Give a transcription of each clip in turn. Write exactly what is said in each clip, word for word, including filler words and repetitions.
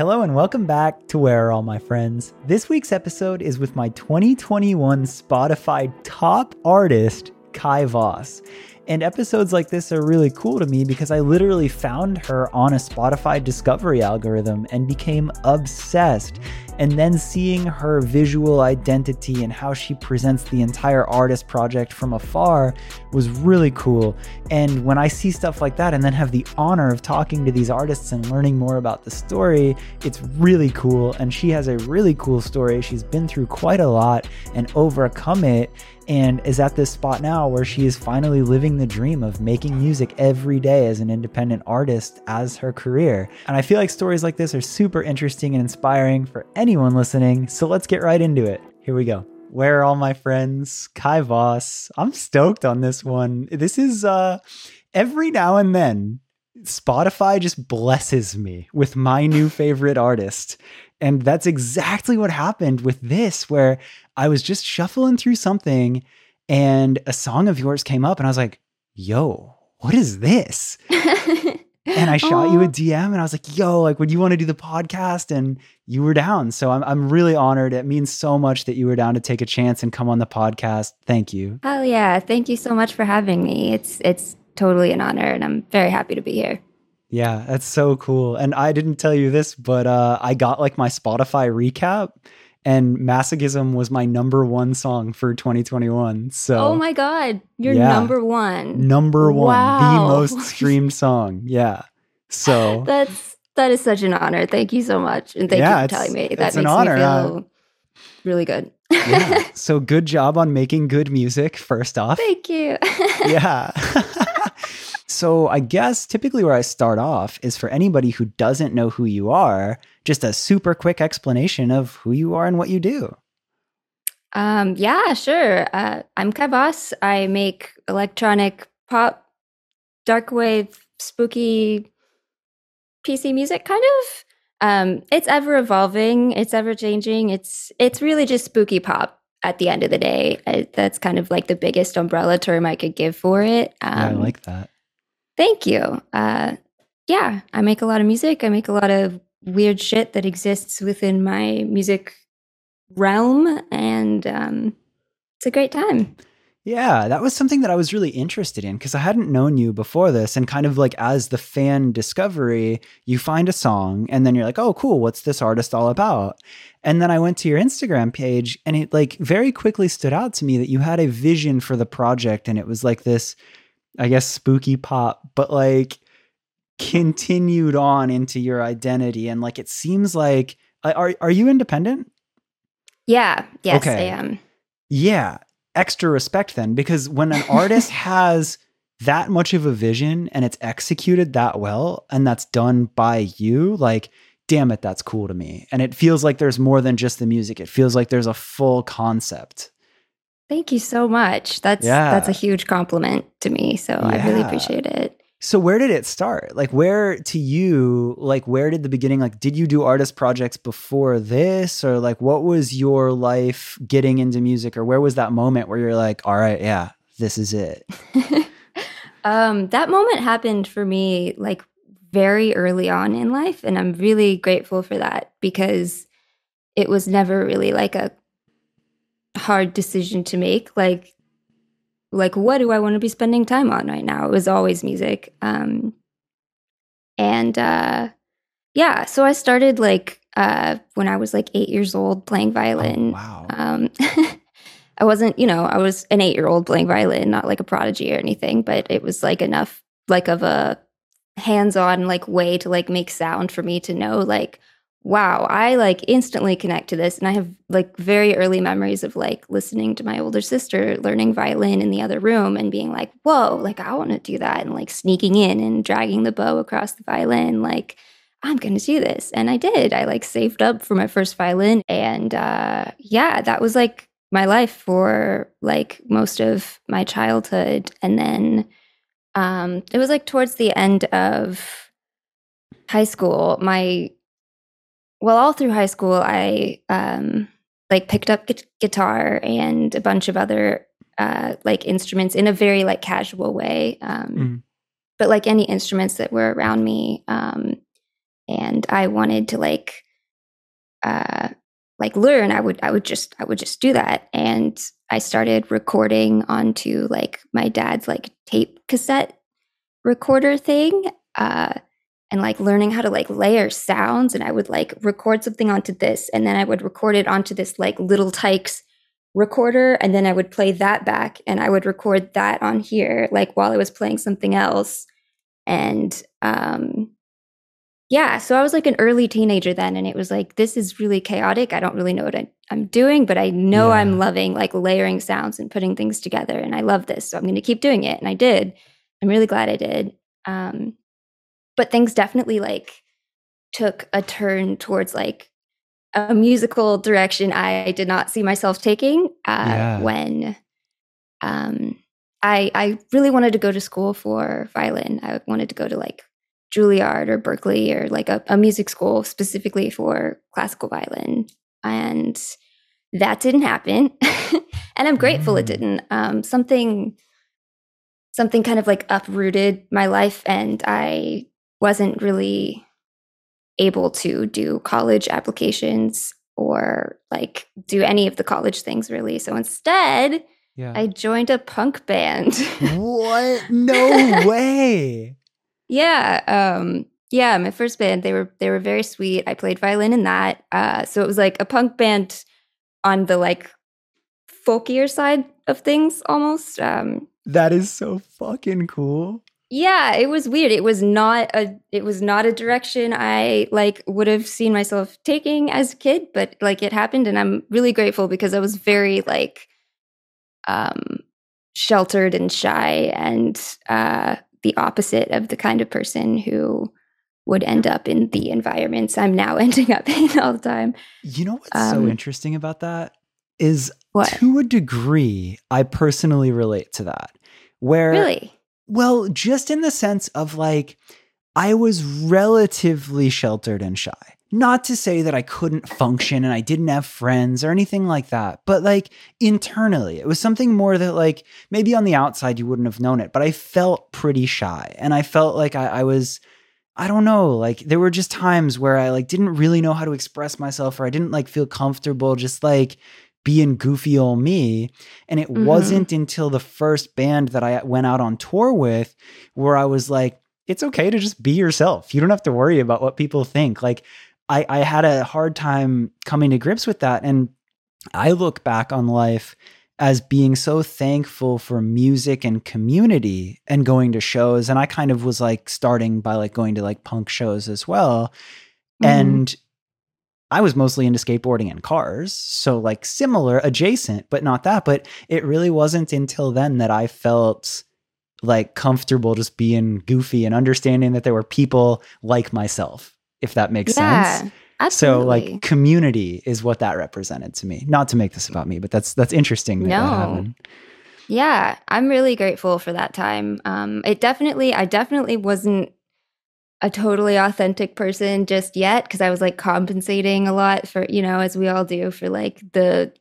Hello and welcome back to Where Are All My Friends. This week's episode is with my twenty twenty-one Spotify top artist, Kai Voss. And episodes like this are really cool to me because I literally found her on a Spotify discovery algorithm and became obsessed. And then seeing her visual identity and how she presents the entire artist project from afar was really cool. And when I see stuff like that and then have the honor of talking to these artists and learning more about the story, it's really cool. And she has a really cool story. She's been through quite a lot and overcome it, and is at this spot now where she is finally living the dream of making music every day as an independent artist as her career. And I feel like stories like this are super interesting and inspiring for anyone listening. So let's get right into it. Here we go. Where Are All My Friends? Kai Voss. I'm stoked on this one. This is uh, every now and then Spotify just blesses me with my new favorite artist. And that's exactly what happened with this, where I was just shuffling through something and a song of yours came up and I was like, yo, what is this? And I shot Aww. you a D M and I was like, yo, like, would you want to do the podcast? And you were down. So I'm I'm really honored. It means so much that you were down to take a chance and come on the podcast. Thank you. Oh yeah. Thank you so much for having me. It's it's totally an honor and I'm very happy to be here. Yeah, that's so cool. And I didn't tell you this, but uh, I got like my Spotify recap, and Masochism was my number one song for twenty twenty-one. So, oh my God, you're yeah. number one. Number one, wow. The most streamed song. Yeah. So that's that is such an honor. Thank you so much, and thank yeah, you for telling me. That it's makes an honor. Me feel uh, really good. Yeah. So good job on making good music. First off, thank you. yeah. So I guess typically where I start off is for anybody who doesn't know who you are, just a super quick explanation of who you are and what you do. Um, yeah, sure. Uh, I'm Kai Voss. I make electronic pop, darkwave, spooky P C music, kind of. Um, it's ever evolving. It's ever changing. It's it's really just spooky pop. At the end of the day, I, that's kind of like the biggest umbrella term I could give for it. Um, yeah, I like that. Thank you. Uh, yeah, I make a lot of music. I make a lot of weird shit that exists within my music realm, and um, it's a great time. Yeah, that was something that I was really interested in because I hadn't known you before this, and kind of like as the fan discovery, you find a song and then you're like, oh, cool, what's this artist all about? And then I went to your Instagram page and it like very quickly stood out to me that you had a vision for the project, and it was like this, I guess, spooky pop, but like continued on into your identity. And like, it seems like, are, are you independent? Yeah, yes, okay. I am. Yeah. Extra respect then, because when an artist has that much of a vision and it's executed that well, and that's done by you, like, damn it, that's cool to me. And it feels like there's more than just the music. It feels like there's a full concept. Thank you so much. That's yeah. that's a huge compliment to me. So yeah. I really appreciate it. So where did it start? Like, where to you, like, where did the beginning, like, did you do artist projects before this? Or like, what was your life getting into music? Or where was that moment where you're like, all right, yeah, this is it? um, that moment happened for me, like, very early on in life. And I'm really grateful for that, because it was never really like a hard decision to make. Like, like, what do I want to be spending time on right now? It was always music. Um, and uh, yeah, so I started like uh, when I was like eight years old playing violin. Oh, wow. Um, I wasn't, you know, I was an eight-year-old playing violin, not like a prodigy or anything, but it was like enough like of a hands-on like way to like make sound for me to know like, wow, I like instantly connect to this. And I have like very early memories of like listening to my older sister learning violin in the other room and being like, whoa, like I want to do that. And like sneaking in and dragging the bow across the violin, like I'm going to do this. And I did. I like saved up for my first violin. And uh, yeah, that was like my life for like most of my childhood. And then um, it was like towards the end of high school, my Well, all through high school, I um, like picked up gu- guitar and a bunch of other uh, like instruments in a very like casual way. Um, mm. But like any instruments that were around me, um, and I wanted to like, uh, like learn, I would, I would just, I would just do that. And I started recording onto like my dad's like tape cassette recorder thing, uh, and like learning how to like layer sounds. And I would like record something onto this, and then I would record it onto this like Little Tykes recorder, and then I would play that back, and I would record that on here like while I was playing something else. And um yeah, so I was like an early teenager then, and it was like, this is really chaotic. I don't really know what I, I'm doing, but I know yeah. I'm loving like layering sounds and putting things together, and I love this, so I'm going to keep doing it. And I did. I'm really glad I did. Um but things definitely like took a turn towards like a musical direction I did not see myself taking uh, yeah. when um, I, I really wanted to go to school for violin. I wanted to go to like Juilliard or Berkeley or like a, a music school specifically for classical violin. And that didn't happen. And I'm grateful mm. it didn't. Um, something, something kind of like uprooted my life, and I wasn't really able to do college applications or like do any of the college things really. So instead, yeah. I joined a punk band. What? No way. Yeah. Um, yeah. My first band, they were, they were very sweet. I played violin in that. Uh, so it was like a punk band on the like folkier side of things almost. Um, that is so fucking cool. Yeah, it was weird. It was not a it was not a direction I like would have seen myself taking as a kid, but like it happened, and I'm really grateful because I was very like um sheltered and shy and uh the opposite of the kind of person who would end up in the environments I'm now ending up in all the time. You know what's um, so interesting about that is what? To a degree, I personally relate to that. Where Really? Well, just in the sense of like, I was relatively sheltered and shy. Not to say that I couldn't function and I didn't have friends or anything like that, but like internally, it was something more that like maybe on the outside you wouldn't have known it, but I felt pretty shy. And I felt like I, I was, I don't know, like there were just times where I like didn't really know how to express myself, or I didn't like feel comfortable just like being goofy old me. And it mm-hmm. wasn't until the first band that I went out on tour with where I was like, it's okay to just be yourself. You don't have to worry about what people think. Like I, I had a hard time coming to grips with that. And I look back on life as being so thankful for music and community and going to shows. And I kind of was like starting by like going to like punk shows as well. Mm-hmm. And I was mostly into skateboarding and cars, so like similar, adjacent, but not that. But it really wasn't until then that I felt like comfortable just being goofy and understanding that there were people like myself, if that makes yeah, sense. Absolutely. So like community is what that represented to me. Not to make this about me, but that's that's interesting. That no. That happened. Yeah, I'm really grateful for that time. Um, it definitely, I definitely wasn't a totally authentic person just yet, because I was like compensating a lot for, you know, as we all do, for like the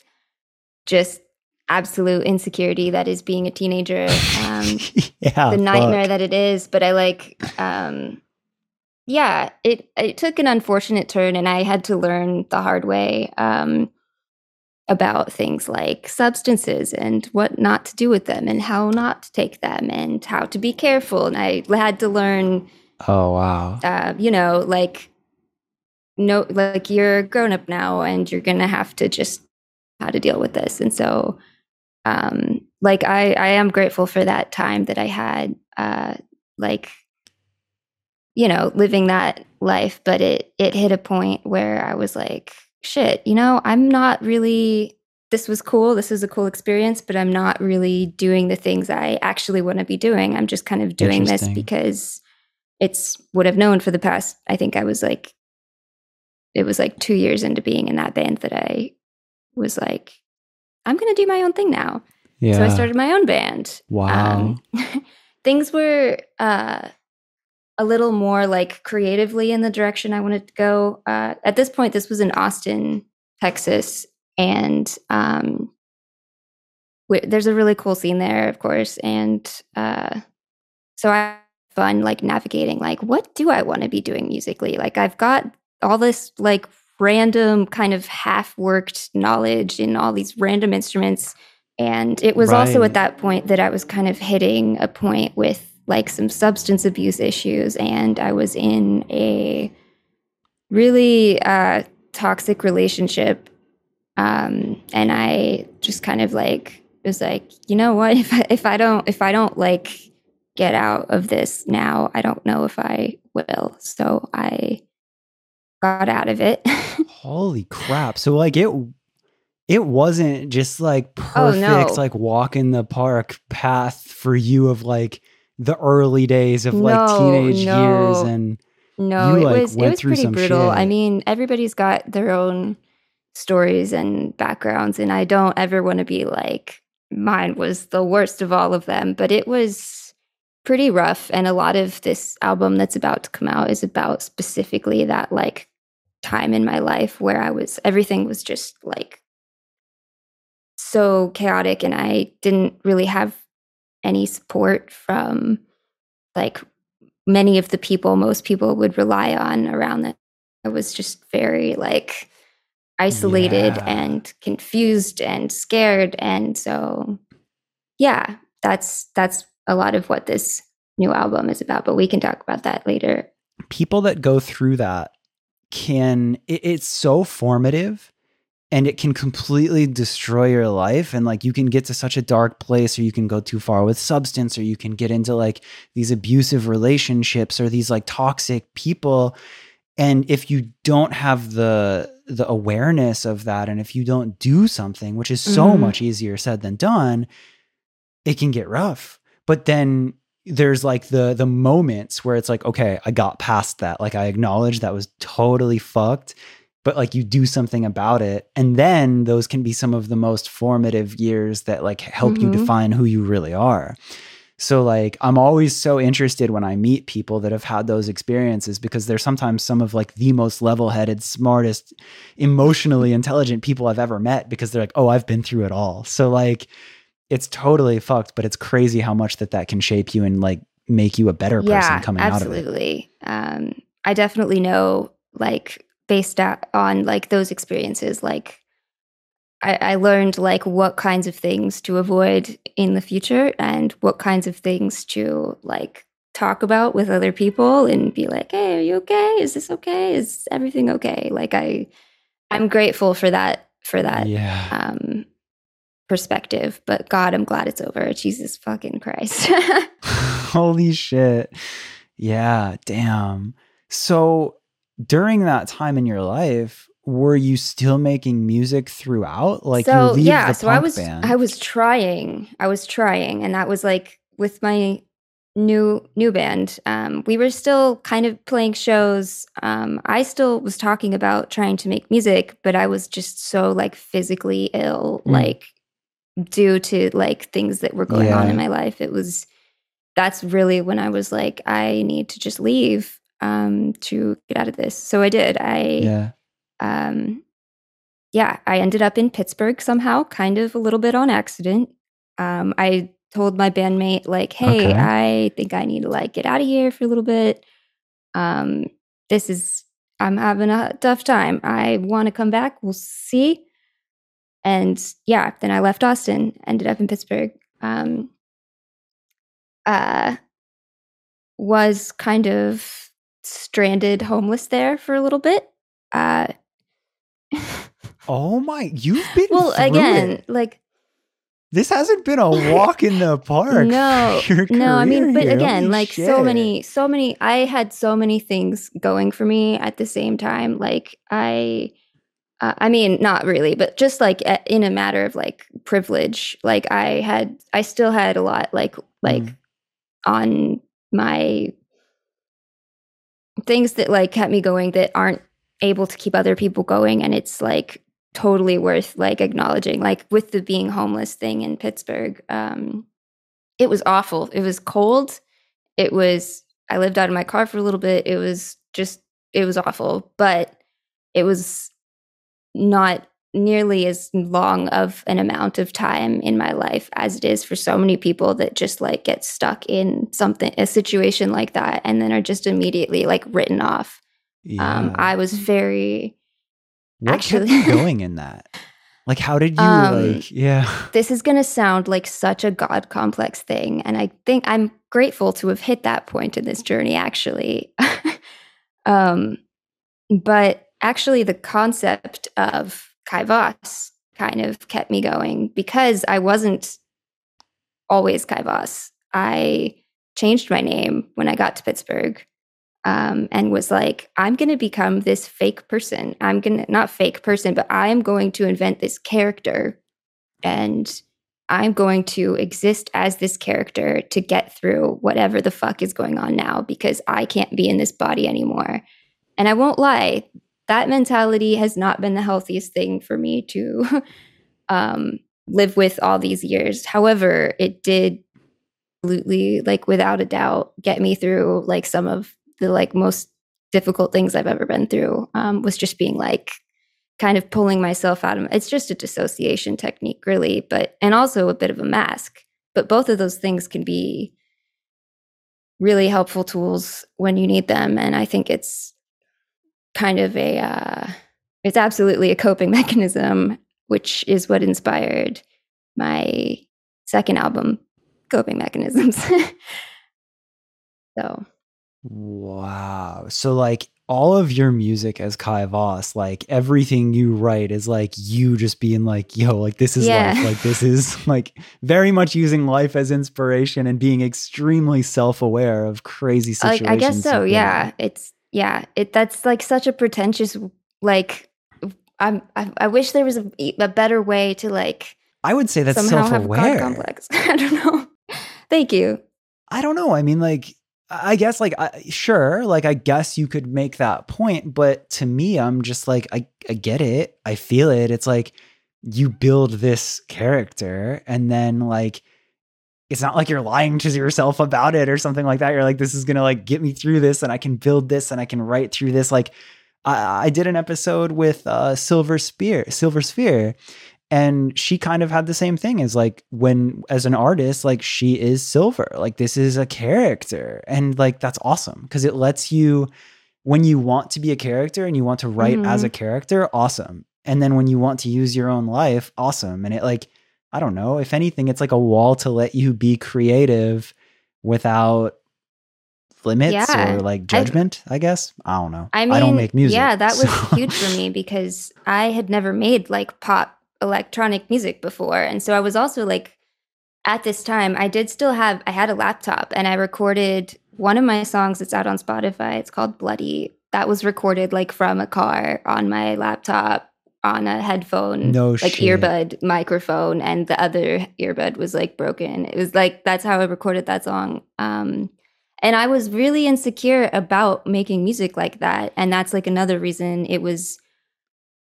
just absolute insecurity that is being a teenager, um, yeah, the nightmare fuck. that it is. But I like, um, yeah, it it took an unfortunate turn, and I had to learn the hard way um, about things like substances and what not to do with them and how not to take them and how to be careful. And I had to learn. Oh, wow. Uh, you know, like, no, like you're grown up now and you're going to have to just how to deal with this. And so, um, like, I, I am grateful for that time that I had, uh, like, you know, living that life. But it, it hit a point where I was like, shit, you know, I'm not really, this was cool. This is a cool experience, but I'm not really doing the things I actually want to be doing. I'm just kind of doing this because it's what I've known for the past, I think I was like, it was like two years into being in that band that I was like, I'm going to do my own thing now. Yeah. So I started my own band. Wow. Um, things were uh, a little more like creatively in the direction I wanted to go. Uh, at this point, this was in Austin, Texas. And um, w- there's a really cool scene there, of course. And uh, so I, fun like navigating like what do I want to be doing musically. Like I've got all this like random kind of half-worked knowledge in all these random instruments. And it was right. also at that point that I was kind of hitting a point with like some substance abuse issues. And I was in a really uh, toxic relationship. Um, and I just kind of like, was like, you know what, if I, if I don't, if I don't like get out of this now, I don't know if I will. So I got out of it. Holy crap. So like it, it wasn't just like perfect, oh, no. like walk in the park path for you of like the early days of no, like teenage no. years. And no, you, it, like, was, went it was, it was pretty brutal. Shit. I mean, everybody's got their own stories and backgrounds, and I don't ever want to be like mine was the worst of all of them, but it was pretty rough. And a lot of this album that's about to come out is about specifically that like time in my life where I was, everything was just like so chaotic, and I didn't really have any support from like many of the people most people would rely on around that. I was just very like isolated yeah. and confused and scared. And so, yeah, that's that's a lot of what this new album is about, but we can talk about that later. People that go through that can, it, it's so formative, and it can completely destroy your life. And like, you can get to such a dark place, or you can go too far with substance, or you can get into like these abusive relationships or these like toxic people. And if you don't have the the awareness of that, and if you don't do something, which is so mm-hmm. much easier said than done, it can get rough. But then there's like the the moments where it's like, okay, I got past that. Like I acknowledge that was totally fucked, but like you do something about it. And then those can be some of the most formative years that like help mm-hmm. you define who you really are. So like, I'm always so interested when I meet people that have had those experiences, because they're sometimes some of like the most level-headed, smartest, emotionally intelligent people I've ever met, because they're like, oh, I've been through it all. So like, it's totally fucked, but it's crazy how much that that can shape you and like make you a better person yeah, coming absolutely. out of it. Um, I definitely know like based on like those experiences, like I, I learned like what kinds of things to avoid in the future and what kinds of things to like talk about with other people and be like, hey, are you okay? Is this okay? Is everything okay? Like I, I'm grateful for that, for that yeah. um, perspective, but God, I'm glad it's over. Jesus fucking Christ. Holy shit. Yeah. Damn. So during that time in your life, were you still making music throughout? Like so, you leave yeah, the so punk I was, band. I was trying. I was trying. And that was like with my new new band. Um, we were still kind of playing shows. Um, I still was talking about trying to make music, but I was just so like physically ill, mm. like due to like things that were going yeah. on in my life. It was, that's really when I was like, I need to just leave um, to get out of this. So I did. I yeah. Um, yeah, I ended up in Pittsburgh somehow, kind of a little bit on accident. Um, I told my bandmate like, hey, okay. I think I need to like get out of here for a little bit. Um, this is, I'm having a tough time. I want to come back. We'll see. And yeah, then I left Austin, ended up in Pittsburgh. Um, uh, was kind of stranded homeless there for a little bit. Uh, oh my, you've been well again it. Like this hasn't been a walk in the park. No, no, I mean, but here. Again, Holy like shit. so many, so many, I had so many things going for me at the same time. Like I, uh, I mean, not really, but just like a, in a matter of like privilege, like I had, I still had a lot like, like mm. on my things that like kept me going that aren't able to keep other people going. And it's like totally worth like acknowledging, like with the being homeless thing in Pittsburgh. Um, it was awful. It was cold. It was, I lived out of my car for a little bit. It was just, it was awful, but it was not nearly as long of an amount of time in my life as it is for so many people that just like get stuck in something, a situation like that, and then are just immediately like written off Yeah. Um, I was very what actually kept you going in that. Like, how did you um, like? Yeah, this is gonna sound like such a God complex thing, and I think I'm grateful to have hit that point in this journey. Actually, um, but actually, the concept of Kai Voss kind of kept me going because I wasn't always Kai Voss. I changed my name when I got to Pittsburgh. Um, and was like, I'm going to become this fake person. I'm going to, not fake person, but I am going to invent this character and I'm going to exist as this character to get through whatever the fuck is going on now because I can't be in this body anymore. And I won't lie, that mentality has not been the healthiest thing for me to um, live with all these years. However, it did absolutely, like without a doubt, get me through like some of the like most difficult things I've ever been through, um, was just being like kind of pulling myself out of, it's just a dissociation technique really, but, and also a bit of a mask, but both of those things can be really helpful tools when you need them. And I think it's kind of a, uh, it's absolutely a coping mechanism, which is what inspired my second album, Coping Mechanisms. So. Wow. So like all of your music as Kai Voss, like everything you write is like you just being like, yo, like this is yeah. life. Like this is like very much using life as inspiration and being extremely self-aware of crazy situations. Like, I guess so. Yeah. It's yeah. It that's like such a pretentious, like I'm, I, I wish there was a, a better way to like, I would say that's self-aware. Have a complex. I don't know. Thank you. I don't know. I mean, like, I guess like, I, sure, like, I guess you could make that point, but to me, I'm just like, I, I get it. I feel it. It's like you build this character and then like, it's not like you're lying to yourself about it or something like that. You're like, this is going to like get me through this and I can build this and I can write through this. Like I, I did an episode with uh Silver Spear, Silver Sphere. And she kind of had the same thing as like when, as an artist, like she is Silver, like this is a character. And like, that's awesome. Cause it lets you, when you want to be a character and you want to write mm-hmm. as a character, awesome. And then when you want to use your own life, awesome. And it like, I don't know, if anything, it's like a wall to let you be creative without limits yeah. or like judgment, I, I guess. I don't know. I mean, I don't make music. Yeah. That so. was huge for me because I had never made like pop electronic music before. And so I was also like, at this time, I did still have, I had a laptop and I recorded one of my songs that's out on Spotify. It's called Bloody. That was recorded like from a car on my laptop on a headphone, no like shit. earbud microphone. And the other earbud was like broken. It was like, that's how I recorded that song. Um, and I was really insecure about making music like that. And that's like another reason it was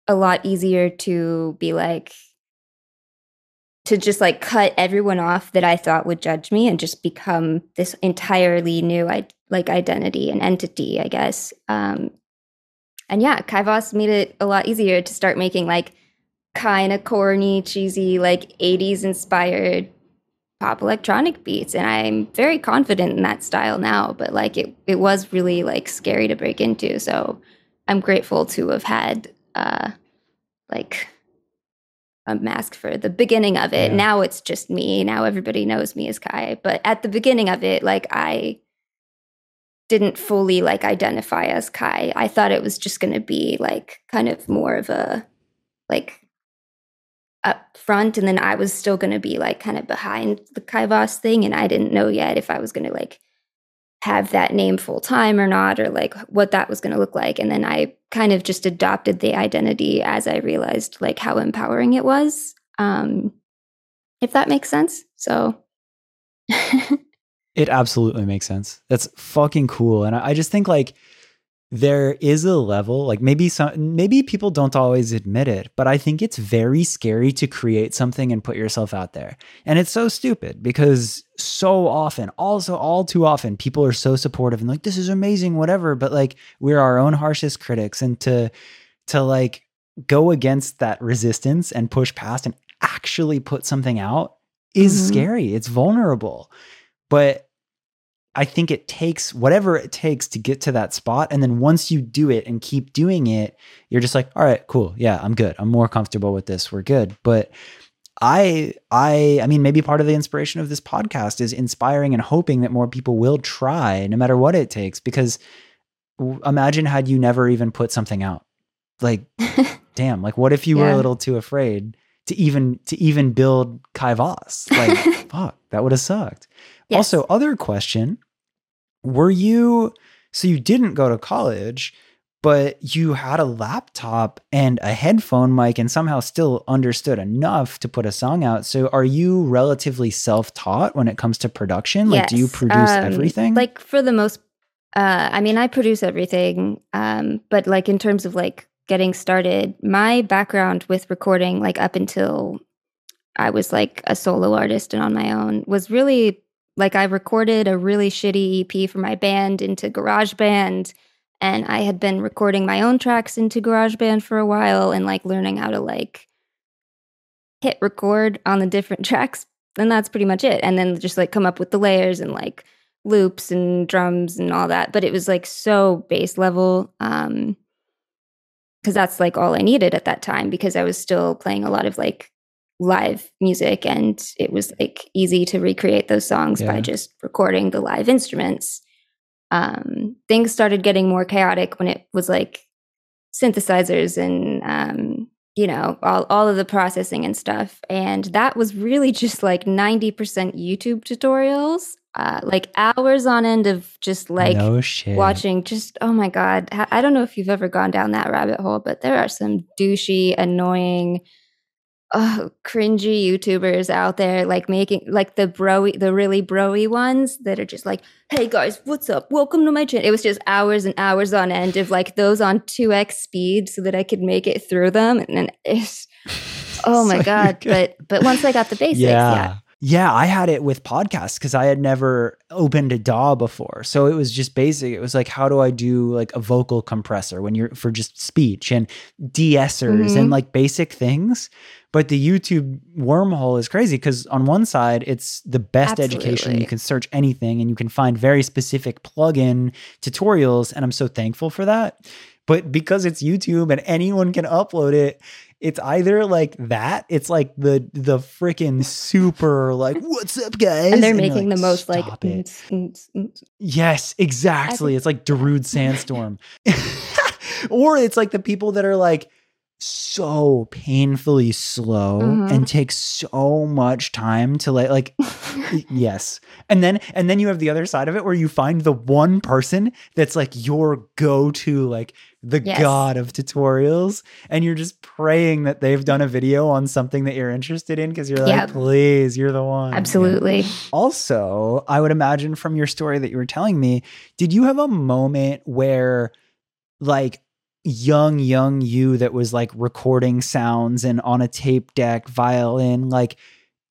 a lot easier to be like, to just like cut everyone off that I thought would judge me and just become this entirely new like identity and entity, I guess. Um, and yeah, Kai Voss made it a lot easier to start making like kind of corny, cheesy, like eighties inspired pop electronic beats. And I'm very confident in that style now, but like it, it was really like scary to break into. So I'm grateful to have had uh, like a mask for the beginning of it. Yeah. Now it's just me. Now everybody knows me as Kai. But at the beginning of it, like I didn't fully like identify as Kai. I thought it was just going to be like kind of more of a like up front. And then I was still going to be like kind of behind the Kai Voss thing. And I didn't know yet if I was going to like have that name full time or not, or like what that was going to look like. And then I kind of just adopted the identity as I realized like how empowering it was. Um, if that makes sense. So it absolutely makes sense. That's fucking cool. And I, I just think like there is a level, like maybe some, maybe people don't always admit it, but I think it's very scary to create something and put yourself out there. And it's so stupid because so often, also all too often, people are so supportive and like, this is amazing, whatever. But like, we're our own harshest critics, and to, to like go against that resistance and push past and actually put something out is mm-hmm. scary. It's vulnerable, but I think it takes whatever it takes to get to that spot. And then once you do it and keep doing it, you're just like, all right, cool. Yeah, I'm good. I'm more comfortable with this. We're good. But I, I, I mean, maybe part of the inspiration of this podcast is inspiring and hoping that more people will try no matter what it takes, because w- imagine had you never even put something out, like, damn, like what if you yeah. were a little too afraid to even, to even build Kai Voss? Like, fuck, that would have sucked. Yes. Also, other question, were you, so you didn't go to college, but you had a laptop and a headphone mic and somehow still understood enough to put a song out. So are you relatively self-taught when it comes to production? Like, yes. do you produce um, everything? Like, for the most, uh, I mean, I produce everything. Um, but like in terms of like getting started, my background with recording, like up until I was like a solo artist and on my own, was really like I recorded a really shitty E P for my band into GarageBand. And I had been recording my own tracks into GarageBand for a while and like learning how to like hit record on the different tracks. And that's pretty much it. And then just like come up with the layers and like loops and drums and all that. But it was like so base level, um, because that's like all I needed at that time, because I was still playing a lot of like live music and it was like easy to recreate those songs yeah. by just recording the live instruments. Um, things started getting more chaotic when it was like synthesizers and, um, you know, all, all of the processing and stuff. And that was really just like ninety percent YouTube tutorials, uh, like hours on end of just like no shit. watching just, oh my God. I don't know if you've ever gone down that rabbit hole, but there are some douchey, annoying, oh, cringy YouTubers out there, like making like the bro, the really broy ones that are just like, "Hey guys, what's up? Welcome to my channel." It was just hours and hours on end of like those on two x speed so that I could make it through them, and then it's, oh my so god! But but once I got the basics, yeah. yeah. Yeah, I had it with podcasts because I had never opened a D A W before. So it was just basic. It was like, how do I do like a vocal compressor when you're for just speech and de-essers mm-hmm. and like basic things. But the YouTube wormhole is crazy because on one side, it's the best Absolutely. education. You can search anything and you can find very specific plugin tutorials. And I'm so thankful for that. But because it's YouTube and anyone can upload it, it's either like that, it's like the the freaking super like, what's up guys? And they're and making like, the most like, mm, mm, mm. yes, exactly. Think- it's like Darude Sandstorm. Or it's like the people that are like so painfully slow mm-hmm. and take so much time to like, like yes. And then, and then you have the other side of it where you find the one person that's like your go-to, like, the yes. god of tutorials, and you're just praying that they've done a video on something that you're interested in because you're yep. like, please, you're the one. Absolutely. Yeah. Also, I would imagine from your story that you were telling me, did you have a moment where like young, young you that was like recording sounds and on a tape deck, violin, like,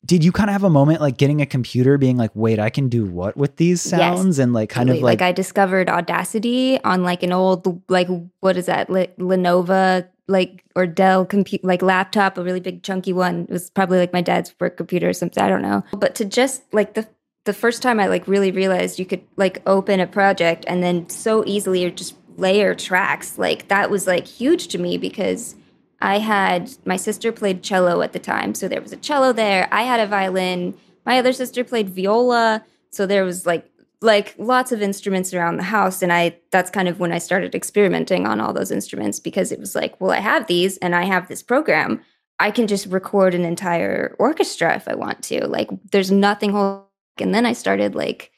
did you kind of have a moment like getting a computer being like, wait, I can do what with these sounds? Yes, and like kind absolutely. of like, like I discovered Audacity on like an old, like, what is that? Like Lenovo, like, or Dell compute, like laptop, a really big chunky one. It was probably like my dad's work computer or something. I don't know. But to just like the, the first time I like really realized you could like open a project and then so easily or just layer tracks, like that was like huge to me because I had, my sister played cello at the time, so there was a cello there. I had a violin. My other sister played viola, so there was like like lots of instruments around the house, and I that's kind of when I started experimenting on all those instruments because it was like, well, I have these, and I have this program. I can just record an entire orchestra if I want to. Like, there's nothing whole. And then I started like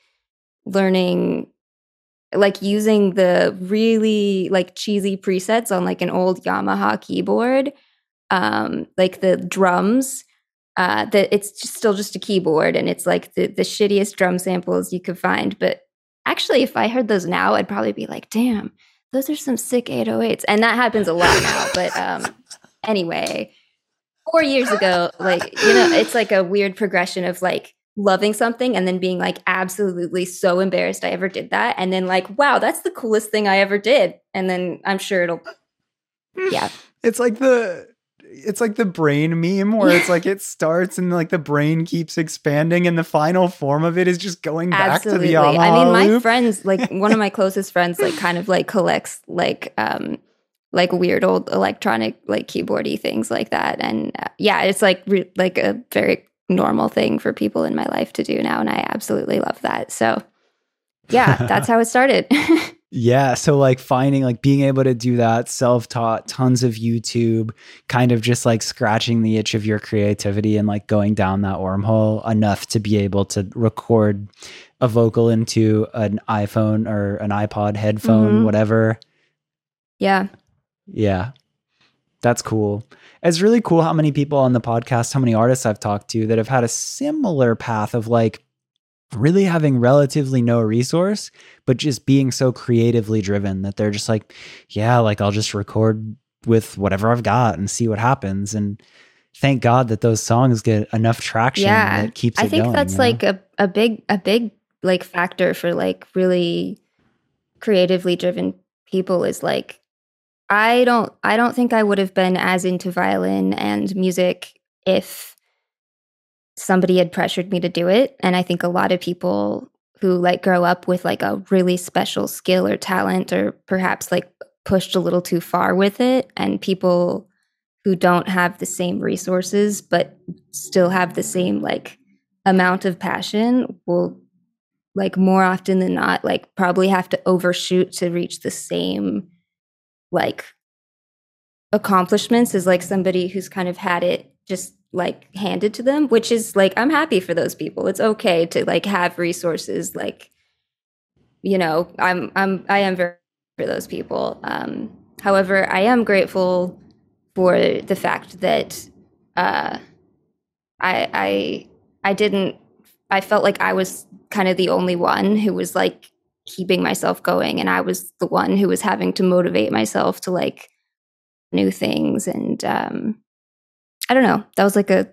learning, like using the really like cheesy presets on like an old Yamaha keyboard, um, like the drums, uh, that it's just still just a keyboard and it's like the, the shittiest drum samples you could find. But actually, if I heard those now, I'd probably be like, damn, those are some sick eight oh eights. And that happens a lot now. But um, anyway, four years ago, like, you know, it's like a weird progression of like loving something and then being like absolutely so embarrassed I ever did that, and then like, wow, that's the coolest thing I ever did, and then I'm sure it'll yeah it's like the it's like the brain meme where it's like it starts and like the brain keeps expanding and the final form of it is just going Absolutely. back to the Yamaha I mean, my loop. friends, like one of my closest friends, like kind of like collects like um like weird old electronic like keyboardy things like that, and uh, yeah, it's like re- like a very normal thing for people in my life to do now, and I absolutely love that. So yeah, that's how it started. Yeah. So like finding, like being able to do that, self-taught, tons of YouTube, kind of just like scratching the itch of your creativity and like going down that wormhole enough to be able to record a vocal into an iPhone or an iPod headphone, mm-hmm. whatever. Yeah. Yeah. That's cool. It's really cool how many people on the podcast, how many artists I've talked to that have had a similar path of like, really having relatively no resource, but just being so creatively driven that they're just like, yeah, like I'll just record with whatever I've got and see what happens. And thank God that those songs get enough traction yeah. that keeps it going. I think going, that's you know? like a, a big, a big like factor for like really creatively driven people is like, I don't, I don't think I would have been as into violin and music if somebody had pressured me to do it. And I think a lot of people who like grow up with like a really special skill or talent or perhaps like pushed a little too far with it, and people who don't have the same resources but still have the same like amount of passion will like more often than not like probably have to overshoot to reach the same like accomplishments as like somebody who's kind of had it just like handed to them, which is like, I'm happy for those people. It's okay to like have resources. Like, you know, I'm, I'm, I am very for those people. Um, however, I am grateful for the fact that, uh, I, I, I didn't, I felt like I was kind of the only one who was like keeping myself going. And I was the one who was having to motivate myself to like new things. And, um, I don't know. That was like a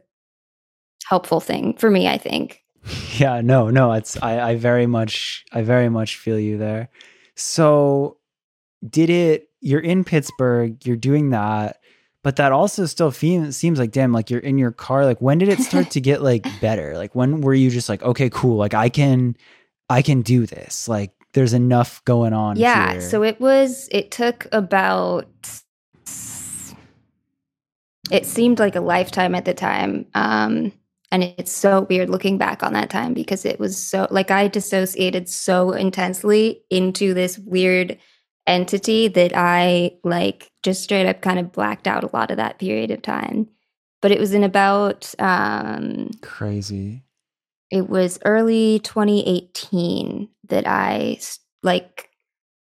helpful thing for me, I think. Yeah, no, no, it's, I, I very much, I very much feel you there. So did it, you're in Pittsburgh, you're doing that, but that also still fe- seems like, damn, like you're in your car. Like when did it start to get like better? Like when were you just like, okay, cool. Like I can, I can do this. Like there's enough going on. Yeah. Here. So it was, it took about, it seemed like a lifetime at the time. Um, and it's so weird looking back on that time because it was so like I dissociated so intensely into this weird entity that I like just straight up kind of blacked out a lot of that period of time. But it was in about um, crazy. It was early twenty eighteen that I like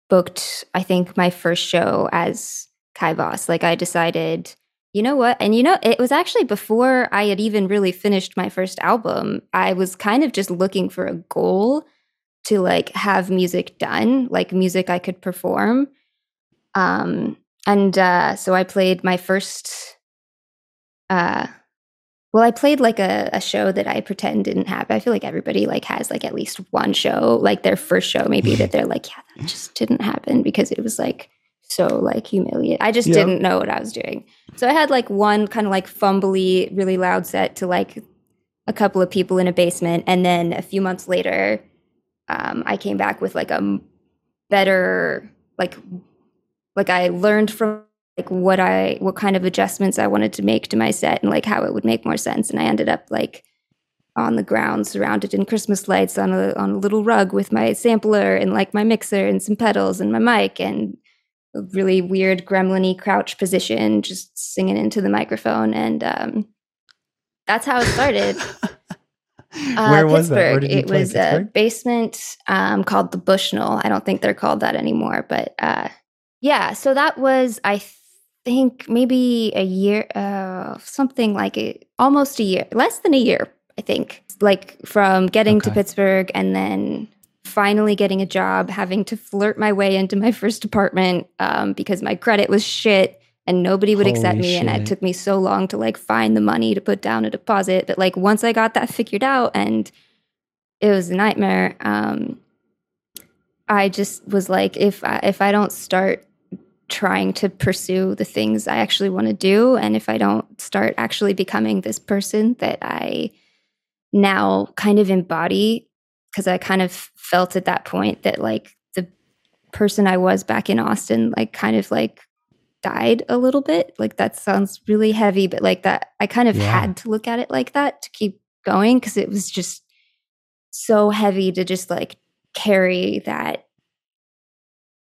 booked, I think, my first show as Kai Voss. Like I decided, you know what? And you know, it was actually before I had even really finished my first album. I was kind of just looking for a goal to like have music done, like music I could perform. Um, and uh, so I played my first, uh, well, I played like a, a show that I pretend didn't happen. I feel like everybody like has like at least one show, like their first show maybe that they're like, yeah, that just didn't happen because it was like, so like humiliating. I just yep. didn't know what I was doing. So I had like one kind of like fumbly, really loud set to like a couple of people in a basement. And then a few months later, um, I came back with like a better, like, like I learned from like what I, what kind of adjustments I wanted to make to my set and like how it would make more sense. And I ended up like on the ground surrounded in Christmas lights on a, on a little rug with my sampler and like my mixer and some pedals and my mic and a really weird gremlin-y crouch position, just singing into the microphone. And um, that's how it started. uh, Where was that? Where did you it play was Pittsburgh? A basement um, called the Bushnell. I don't think they're called that anymore. But uh, yeah, so that was, I think, maybe a year, uh, something like a, almost a year, less than a year, I think, like from getting okay. to Pittsburgh and then finally getting a job, having to flirt my way into my first apartment um, because my credit was shit and nobody would Holy accept me. Shit. And it took me so long to like find the money to put down a deposit. But like once I got that figured out and it was a nightmare, um, I just was like, if I, if I don't start trying to pursue the things I actually want to do and if I don't start actually becoming this person that I now kind of embody, because I kind of felt at that point that like the person I was back in Austin, like kind of like died a little bit. Like that sounds really heavy, but like that I kind of yeah. had to look at it like that to keep going, because it was just so heavy to just like carry that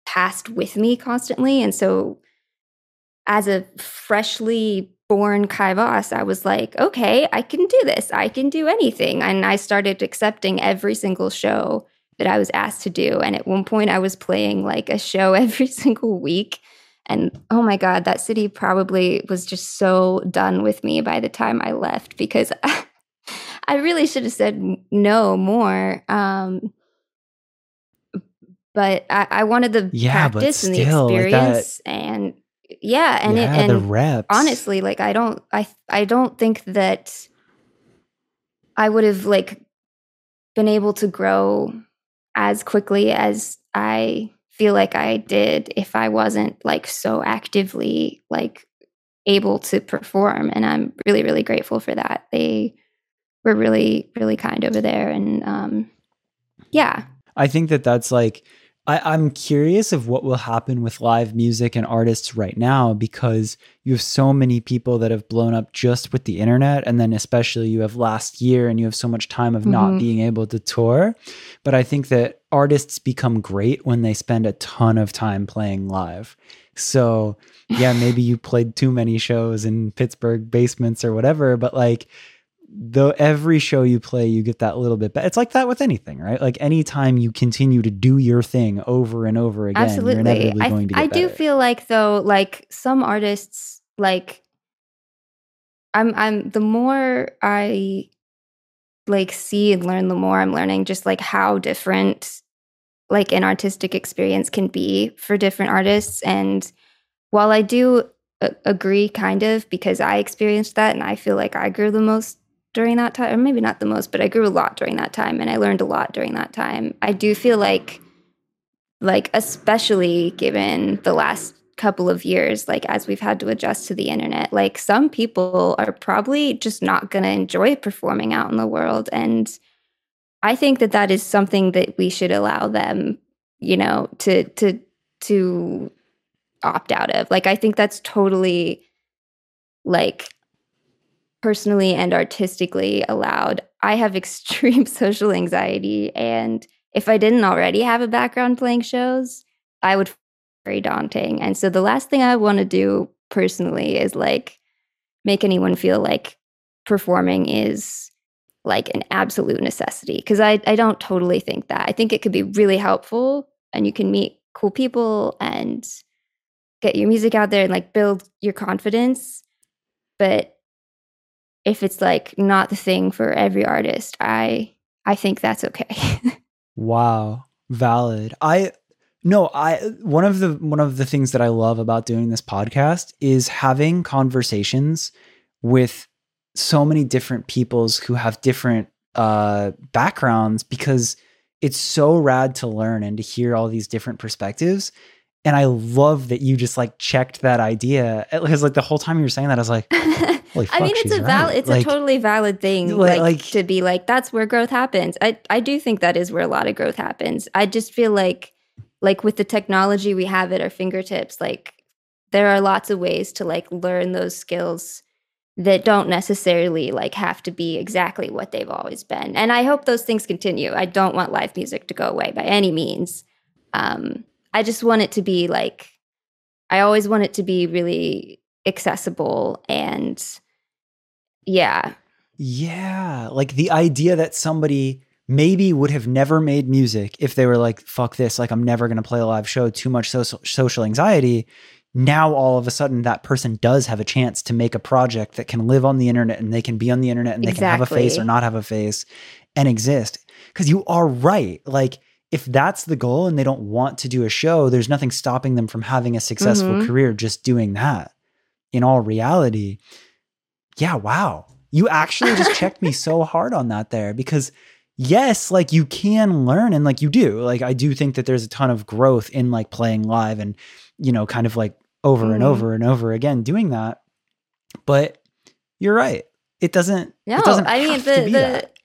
past with me constantly. And so as a freshly born Kai Voss, I was like, okay, I can do this. I can do anything. And I started accepting every single show that I was asked to do. And at one point I was playing like a show every single week. And oh my God, that city probably was just so done with me by the time I left, because I, I really should have said no more. Um, but I, I wanted the yeah, practice but still, and the experience like that- and Yeah, and yeah, it, and the reps. Honestly, like I don't, I, I don't think that I would have like been able to grow as quickly as I feel like I did if I wasn't like so actively like able to perform. And I'm really, really grateful for that. They were really, really kind over there, and um, yeah, I think that that's like. I, I'm curious of what will happen with live music and artists right now, because you have so many people that have blown up just with the internet. And then especially you have last year, and you have so much time of mm-hmm. not being able to tour. But I think that artists become great when they spend a ton of time playing live. So yeah, maybe you played too many shows in Pittsburgh basements or whatever, but like, though every show you play, you get that little bit better. It's like that with anything, right? Like anytime you continue to do your thing over and over again, absolutely. You're inevitably I, going to get I do better. Feel like though, like some artists, like I'm, I'm the more I like see and learn, the more I'm learning just like how different like an artistic experience can be for different artists. And while I do a- agree kind of, because I experienced that and I feel like I grew the most during that time, or maybe not the most, but I grew a lot during that time, and I learned a lot during that time. I do feel like, like especially given the last couple of years, like as we've had to adjust to the internet, like some people are probably just not going to enjoy performing out in the world. And I think that that is something that we should allow them, you know, to, to, to opt out of. Like, I think that's totally like, personally and artistically allowed. I have extreme social anxiety, and if I didn't already have a background playing shows, I would feel very daunting. And so the last thing I want to do personally is like make anyone feel like performing is like an absolute necessity, because I, I don't totally think that. I think it could be really helpful, and you can meet cool people and get your music out there and like build your confidence. But if it's like not the thing for every artist, I I think that's okay. Wow, valid. I no, I one of the one of the things that I love about doing this podcast is having conversations with so many different peoples who have different uh, backgrounds, because it's so rad to learn and to hear all these different perspectives. And I love that you just like checked that idea, because like the whole time you were saying that, I was like, holy fuck, I mean, it's a valid, right. it's like, a totally valid thing, like, like to be like, that's where growth happens. I, I do think that is where a lot of growth happens. I just feel like, like with the technology we have at our fingertips, like there are lots of ways to like learn those skills that don't necessarily like have to be exactly what they've always been. And I hope those things continue. I don't want live music to go away by any means. Um, I just want it to be like, I always want it to be really accessible, and yeah. Yeah. Like the idea that somebody maybe would have never made music if they were like, fuck this, like I'm never going to play a live show, too much social, social anxiety. Now all of a sudden that person does have a chance to make a project that can live on the internet, and they can be on the internet, and exactly. they can have a face or not have a face and exist. Because you are right. Like, if that's the goal and they don't want to do a show, there's nothing stopping them from having a successful mm-hmm. career just doing that. In all reality, yeah, wow. You actually just checked me so hard on that there, because yes, like you can learn, and like you do. Like I do think that there's a ton of growth in like playing live and, you know, kind of like over mm-hmm. and over and over again doing that. But You're right. It doesn't. No, it doesn't I mean the the that.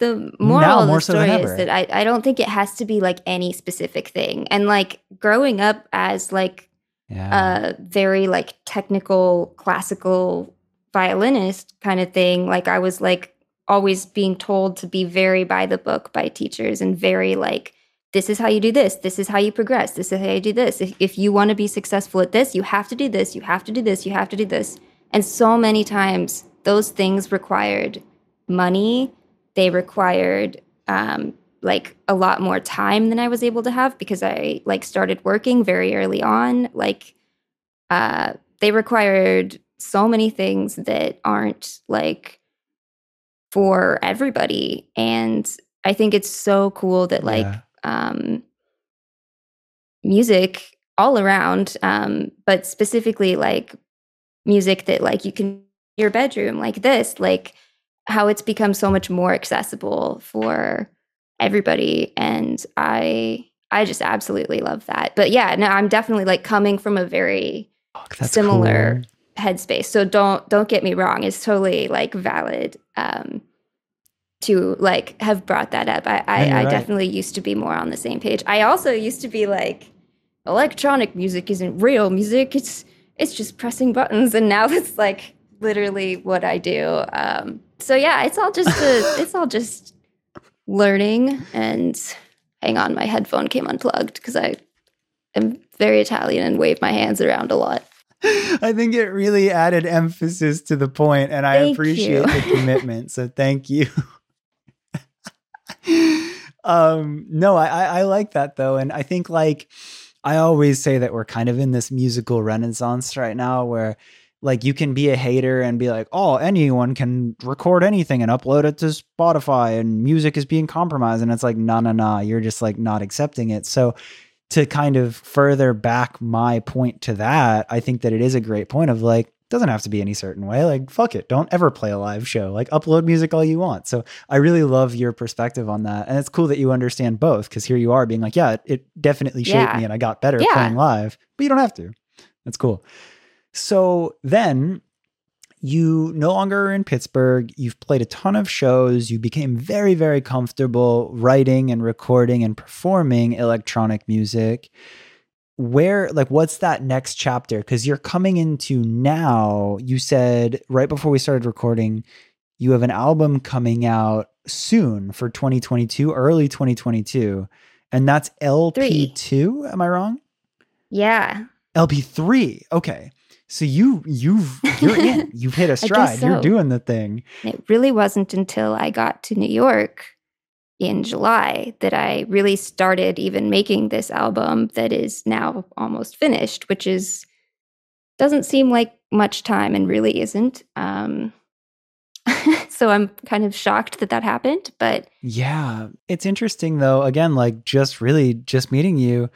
the moral of the story so is that I, I don't think it has to be like any specific thing. And like growing up as like yeah. a very like technical classical violinist kind of thing, like I was like always being told to be very by the book by teachers and very like, this is how you do this. This is how you progress. This is how you do this. If, if you want to be successful at this, you have to do this. You have to do this. You have to do this. And so many times those things required money. They required um, like a lot more time than I was able to have because I like started working very early on. Like uh, they required so many things that aren't like for everybody. And I think it's so cool that like, yeah. Um, music all around, um, but specifically like music that like you can in your bedroom like this, like how it's become so much more accessible for everybody. And I, I just absolutely love that. But yeah, no, I'm definitely like coming from a very oh, similar cool. headspace. So don't, don't get me wrong. It's totally like valid, um, to like have brought that up. I, I, yeah, I right. definitely used to be more on the same page. I also used to be like, electronic music isn't real music. It's it's just pressing buttons. And now that's like literally what I do. Um, so yeah, it's all just a, it's all just learning. And hang on, my headphone came unplugged because I am very Italian and wave my hands around a lot. I think it really added emphasis to the point, and I thank appreciate the commitment. So thank you. um no I, I I like that though, and I think like I always say that we're kind of in this musical renaissance right now where like you can be a hater and be like, oh, anyone can record anything and upload it to Spotify and music is being compromised, and it's like no no no you're just like not accepting it. So to kind of further back my point to that, I think that it is a great point of like, doesn't have to be any certain way. Like, fuck it. Don't ever play a live show. Like, upload music all you want. So I really love your perspective on that. And it's cool that you understand both, because here you are being like, yeah, it, it definitely shaped yeah. me and I got better yeah. playing live, but you don't have to. That's cool. So then you no longer are in Pittsburgh. You've played a ton of shows. You became very, very comfortable writing and recording and performing electronic music. Where, like, what's that next chapter? Because you're coming into now, you said right before we started recording, you have an album coming out soon for twenty twenty-two, early twenty twenty-two. And that's L P two, Three. Am I wrong? Yeah. L P three, okay. So you, you've, you're in. You've hit a stride. So. You're doing the thing. It really wasn't until I got to New York in July that I really started even making this album that is now almost finished, which is doesn't seem like much time and really isn't. Um, so I'm kind of shocked that that happened, but yeah, it's interesting though. Again, like just really just meeting you,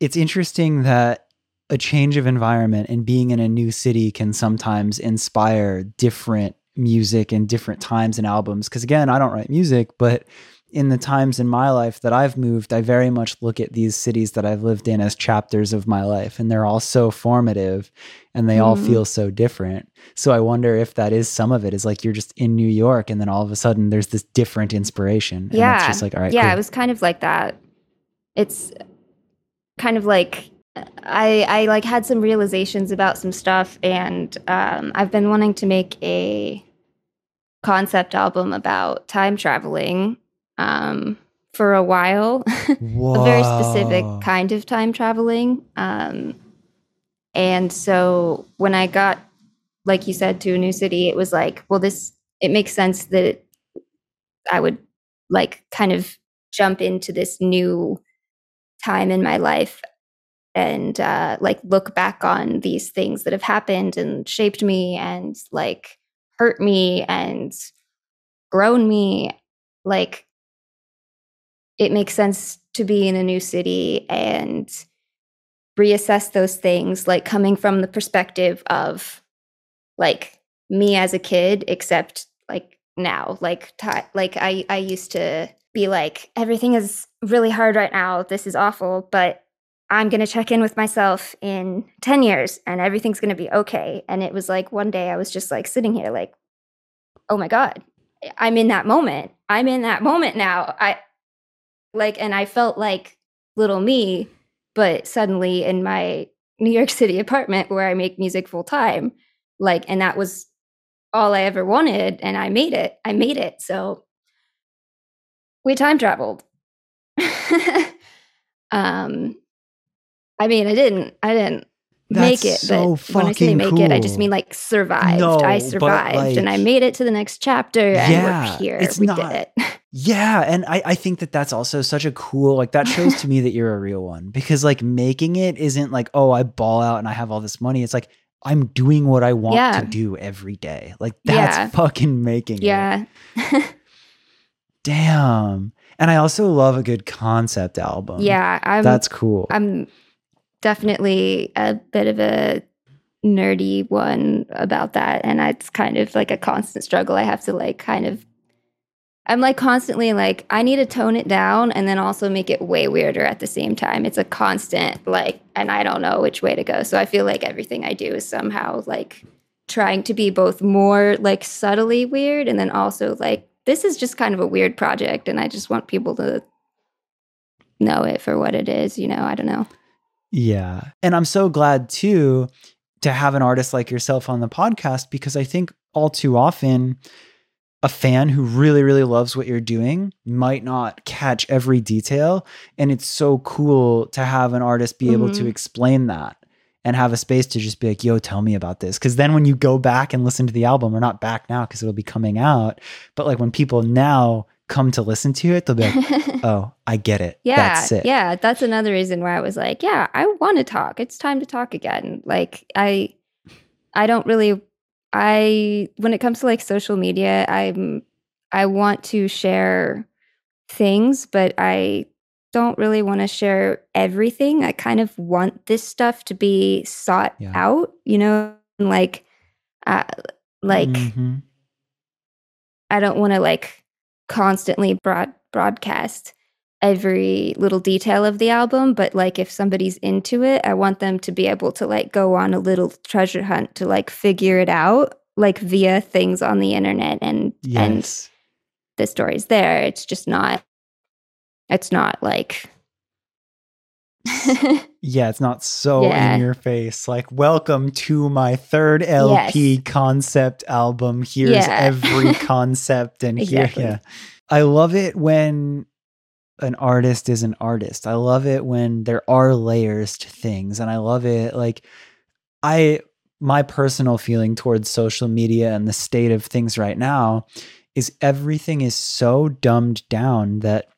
it's interesting that a change of environment and being in a new city can sometimes inspire different music and different times and albums. Because again, I don't write music, but in the times in my life that I've moved, I very much look at these cities that I've lived in as chapters of my life, and they're all so formative and they mm. all feel so different. So I wonder if that is some of it, is like you're just in New York and then all of a sudden there's this different inspiration. And yeah. It's just like, all right. Yeah, cool. It was kind of like that. It's kind of like I, I like had some realizations about some stuff, and um, I've been wanting to make a concept album about time traveling um, for a while, a very specific kind of time traveling. Um, and so when I got, like you said, to a new city, it was like, well, this, it makes sense that it, I would like kind of jump into this new time in my life and uh, like look back on these things that have happened and shaped me and like hurt me and grown me. Like it makes sense to be in a new city and reassess those things, like coming from the perspective of like me as a kid, except like now, like t- like I, I used to be like, everything is really hard right now. This is awful. But I'm going to check in with myself in ten years and everything's going to be okay. And it was like one day I was just like sitting here like, oh my God, I'm in that moment. I'm in that moment now. I like, and I felt like little me, but suddenly in my New York City apartment where I make music full time, like, and that was all I ever wanted. And I made it, I made it. So we time traveled. um, I mean, I didn't, I didn't That's make it, so but when I say make cool. it, I just mean like survived. No, I survived like, and I made it to the next chapter and yeah, we're here. It's we not, did it. Yeah. And I, I think that that's also such a cool, like that shows to me that you're a real one, because like making it isn't like, oh, I ball out and I have all this money. It's like, I'm doing what I want yeah. to do every day. Like that's yeah. fucking making yeah. it. Yeah. Damn. And I also love a good concept album. Yeah. I'm, that's cool. I'm definitely a bit of a nerdy one about that. And it's kind of like a constant struggle. I have to like kind of, I'm like constantly like, I need to tone it down and then also make it way weirder at the same time. It's a constant like, and I don't know which way to go. So I feel like everything I do is somehow like trying to be both more like subtly weird and then also like, this is just kind of a weird project and I just want people to know it for what it is, you know, I don't know. Yeah. And I'm so glad too, to have an artist like yourself on the podcast, because I think all too often a fan who really, really loves what you're doing might not catch every detail. And it's so cool to have an artist be mm-hmm. able to explain that and have a space to just be like, yo, tell me about this. Because then when you go back and listen to the album, we're not back now because it'll be coming out. But like when people now come to listen to it, they'll be like, oh, I get it. Yeah, that's it. Yeah, that's another reason why I was like, yeah, I want to talk. It's time to talk again. Like I, I don't really, I, when it comes to like social media, I'm, I want to share things, but I don't really want to share everything. I kind of want this stuff to be sought yeah. out, you know, like, uh, like mm-hmm. I don't want to like constantly broad- broadcast every little detail of the album. But like, if somebody's into it, I want them to be able to like go on a little treasure hunt to like figure it out, like via things on the internet and, yes. and the story's there. It's just not, It's not like... yeah, it's not so yeah. in your face. Like, welcome to my third L P yes. concept album. Here's yeah. every concept and exactly. here. Yeah. I love it when an artist is an artist. I love it when there are layers to things. And I love it. Like, I, my personal feeling towards social media and the state of things right now is everything is so dumbed down that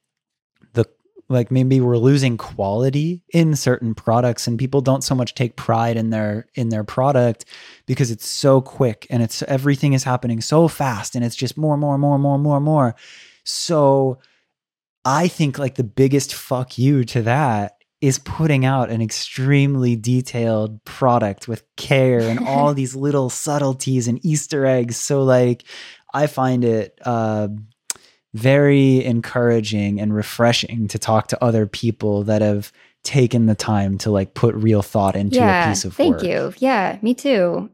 like maybe we're losing quality in certain products and people don't so much take pride in their, in their product because it's so quick and it's, everything is happening so fast and it's just more, more, more, more, more, more. So I think like the biggest fuck you to that is putting out an extremely detailed product with care and all these little subtleties and Easter eggs. So like I find it, uh, very encouraging and refreshing to talk to other people that have taken the time to like put real thought into yeah, a piece of thank work. Thank you. Yeah, me too.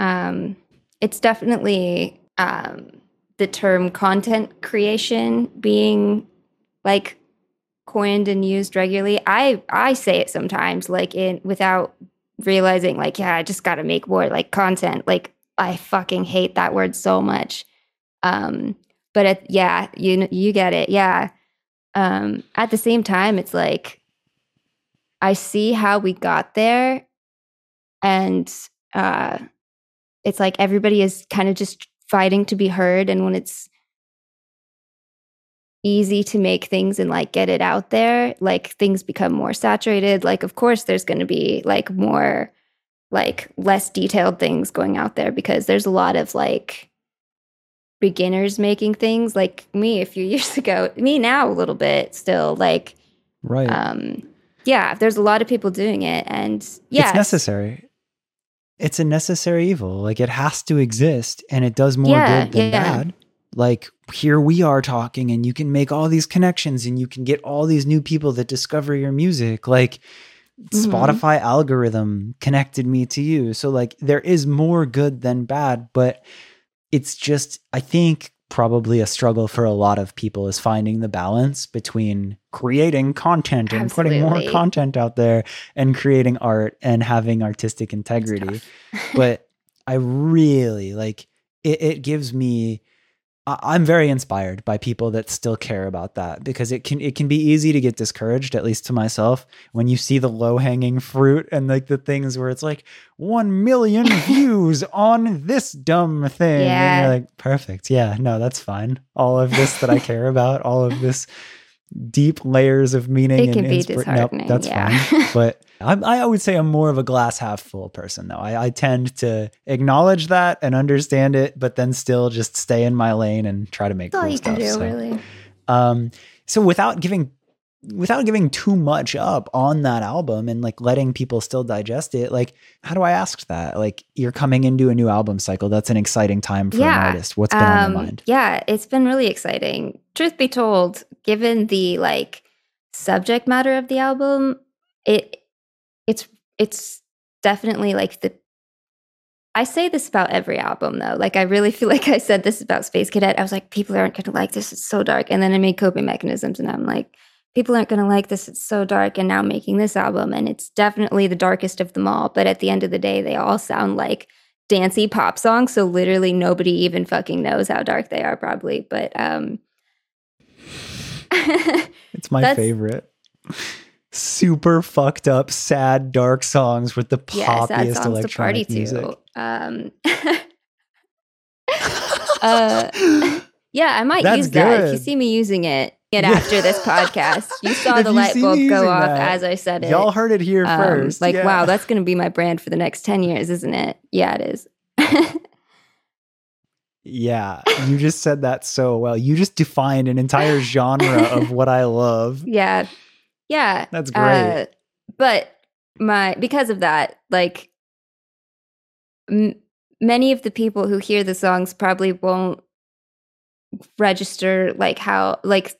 Um, it's definitely um, the term content creation being like coined and used regularly. I, I say it sometimes like in without realizing like, yeah, I just got to make more like content. Like I fucking hate that word so much. Um, But at, yeah, you you get it. Yeah. Um, at the same time, it's like I see how we got there, and uh, it's like everybody is kind of just fighting to be heard. And when it's easy to make things and like get it out there, like things become more saturated. Like, of course, there's going to be like more, like less detailed things going out there because there's a lot of like. Beginners making things like me a few years ago, me now a little bit still like, right. Um, yeah, there's a lot of people doing it and yeah. It's necessary. It's a necessary evil. Like it has to exist and it does more yeah, good than yeah. bad. Like here we are talking and you can make all these connections and you can get all these new people that discover your music. Like mm-hmm. Spotify algorithm connected me to you. So like there is more good than bad, but it's just, I think probably a struggle for a lot of people is finding the balance between creating content and Absolutely. Putting more content out there and creating art and having artistic integrity. But I really like it, it gives me, I'm very inspired by people that still care about that, because it can it can be easy to get discouraged, at least to myself, when you see the low-hanging fruit and like the things where it's like one million views on this dumb thing. Yeah. And you're like, perfect. Yeah, no, that's fine. All of this that I care about, all of this deep layers of meaning. It can and be inspir- disheartening. Nope, that's yeah. fine. But I'm, I would say I'm more of a glass half full person, though. I, I tend to acknowledge that and understand it, but then still just stay in my lane and try to make that's cool all you stuff, can do, so. Really. Um, so without giving, without giving too much up on that album and like letting people still digest it, like how do I ask that? Like you're coming into a new album cycle. That's an exciting time for yeah. an artist. What's been um, on your mind? Yeah, it's been really exciting. Truth be told, given the like subject matter of the album, it. It's it's definitely like the, I say this about every album though. Like I really feel like I said this about Space Cadet. I was like, people aren't going to like this. It's so dark. And then I made Coping Mechanisms and I'm like, people aren't going to like this. It's so dark. And now I'm making this album and it's definitely the darkest of them all. But at the end of the day, they all sound like dancey pop songs. So literally nobody even fucking knows how dark they are probably. But um, it's my favorite. Super fucked up, sad, dark songs with the poppiest yes, songs electronic to party music. To. Um, uh, yeah, I might That's use that good. If you see me using it. It yeah. after this podcast, you saw the light bulb go off that, as I said it. Y'all heard it here um, first. Like, yeah. wow, that's going to be my brand for the next ten years, isn't it? Yeah, it is. Yeah, you just said that so well. You just defined an entire genre of what I love. Yeah. Yeah. That's great. Uh, but my because of that, like m- many of the people who hear the songs probably won't register like how like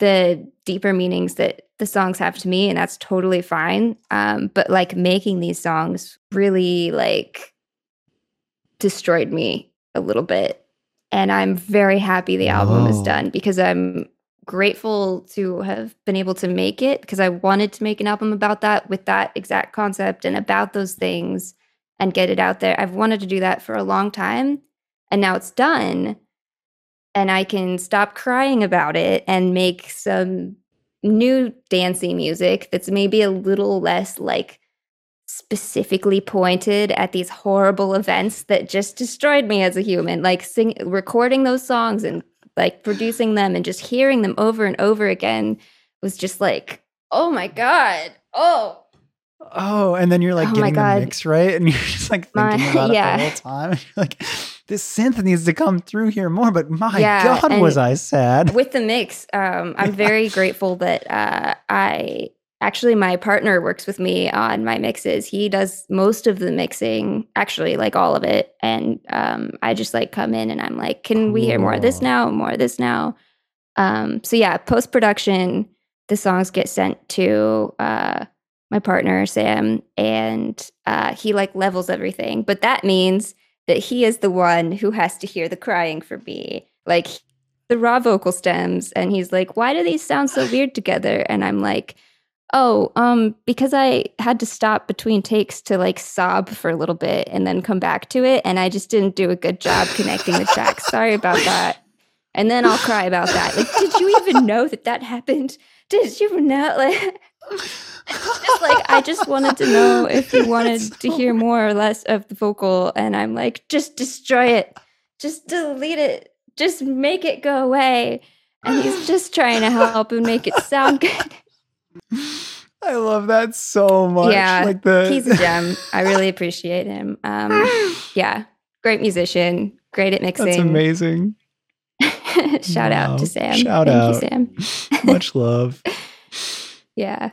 the deeper meanings that the songs have to me, and that's totally fine. Um, but like making these songs really like destroyed me a little bit. And I'm very happy the album oh. is done, because I'm grateful to have been able to make it, because I wanted to make an album about that, with that exact concept and about those things, and get it out there. I've wanted to do that for a long time, and now it's done, and I can stop crying about it and make some new dancey music that's maybe a little less like specifically pointed at these horrible events that just destroyed me as a human. Like sing recording those songs and like producing them and just hearing them over and over again was just like, oh my God. Oh. Oh, and then you're like oh getting the mix right. And you're just like thinking my, about yeah. it the whole time. And you're like, this synth needs to come through here more, but my yeah, God, was I sad. With the mix, um, I'm very grateful that uh, I actually, my partner works with me on my mixes. He does most of the mixing, actually, like all of it. And um, I just like come in and I'm like, can we hear more of this now? More of this now? Um, so yeah, post-production, the songs get sent to uh, my partner, Sam, and uh, he like levels everything. But that means that he is the one who has to hear the crying for me. Like the raw vocal stems. And he's like, why do these sound so weird together? And I'm like, oh, um, because I had to stop between takes to like sob for a little bit and then come back to it. And I just didn't do a good job connecting the tracks. Sorry about that. And then I'll cry about that. Like, did you even know that that happened? Did you know? Like, just like, I just wanted to know if you wanted so to hear more or less of the vocal. And I'm like, just destroy it. Just delete it. Just make it go away. And he's just trying to help and make it sound good. I love that so much. Yeah, like the- he's a gem. I really appreciate him. Um, yeah, great musician, great at mixing. That's amazing. Shout wow. out to Sam. Shout Thank out, you, Sam. Much love. Yeah.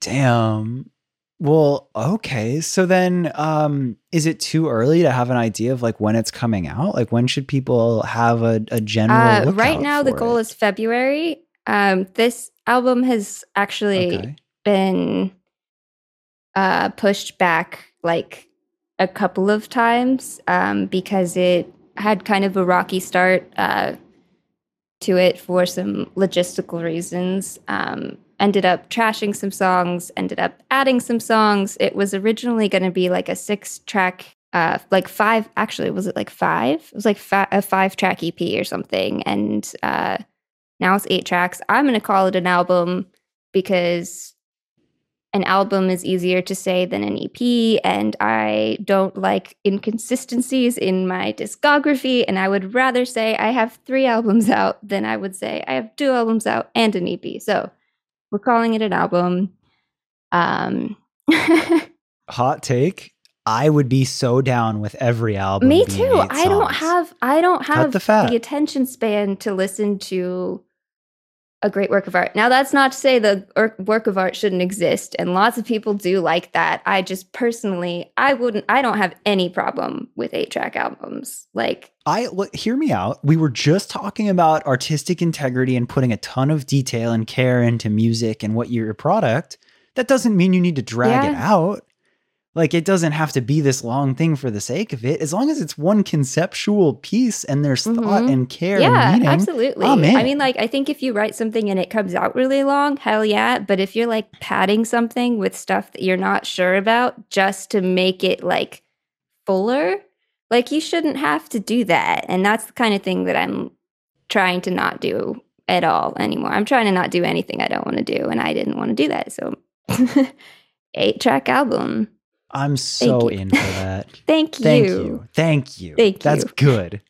Damn. Well, okay. So then, um, is it too early to have an idea of like when it's coming out? Like, when should people have a, a general? Uh, right now, the goal it? is February. Um, this album has actually okay. been uh, pushed back like a couple of times um, because it had kind of a rocky start uh, to it for some logistical reasons. Um, ended up trashing some songs, ended up adding some songs. It was originally going to be like a six-track Uh, like five, actually, was it like five? It was like fi- a five-track E P or something, and uh, now it's eight tracks. I'm going to call it an album because an album is easier to say than an E P, and I don't like inconsistencies in my discography, and I would rather say I have three albums out than I would say I have two albums out and an E P. So we're calling it an album. Um, Hot take. I would be so down with every album. Me too. I don't have I don't have the, the attention span to listen to a great work of art. Now, that's not to say the work of art shouldn't exist, and lots of people do like that. I just personally, I wouldn't. I don't have any problem with eight-track albums. Like, I look, hear me out. We were just talking about artistic integrity and putting a ton of detail and care into music and what your product. That doesn't mean you need to drag yeah. it out. Like, it doesn't have to be this long thing for the sake of it. As long as it's one conceptual piece and there's mm-hmm. thought and care yeah, and meaning. Yeah, absolutely. Oh, man. I mean, like, I think if you write something and it comes out really long, hell yeah. But if you're, like, padding something with stuff that you're not sure about just to make it, like, fuller, like, you shouldn't have to do that. And that's the kind of thing that I'm trying to not do at all anymore. I'm trying to not do anything I don't want to do, and I didn't want to do that. So, eight-track album. I'm so in for that. Thank you. Thank you. Thank you. Thank you. That's good.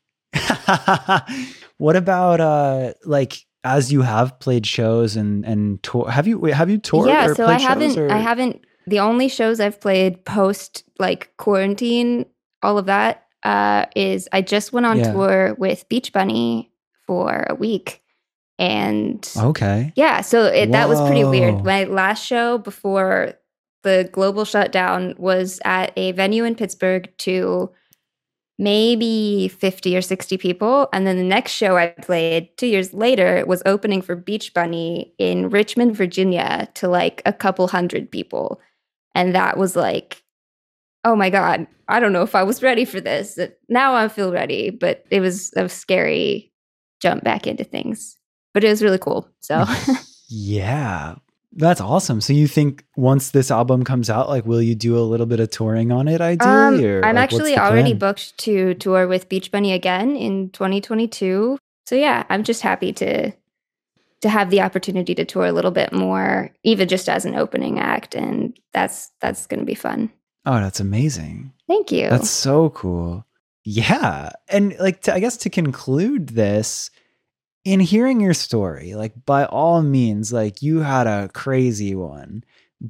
What about uh, like as you have played shows and and tour? Have you have you toured? Yeah. Or so I haven't. Or? I haven't. The only shows I've played post like quarantine, all of that, uh, is I just went on yeah. tour with Beach Bunny for a week. And okay. Yeah. So it, that was pretty weird. My last show before the global shutdown was at a venue in Pittsburgh to maybe fifty or sixty people. And then the next show I played two years later was opening for Beach Bunny in Richmond, Virginia to like a couple hundred people. And that was like, oh my God, I don't know if I was ready for this. Now I feel ready, but it was a scary jump back into things. But it was really cool. So yeah. That's awesome. So you think once this album comes out, like, will you do a little bit of touring on it ideally? Um, or, I'm like, actually already plan? booked to tour with Beach Bunny again in twenty twenty-two. So yeah, I'm just happy to to have the opportunity to tour a little bit more, even just as an opening act. And that's that's going to be fun. Oh, that's amazing. Thank you. That's so cool. Yeah. And like, to, I guess to conclude this, in hearing your story, like, by all means, like, you had a crazy one,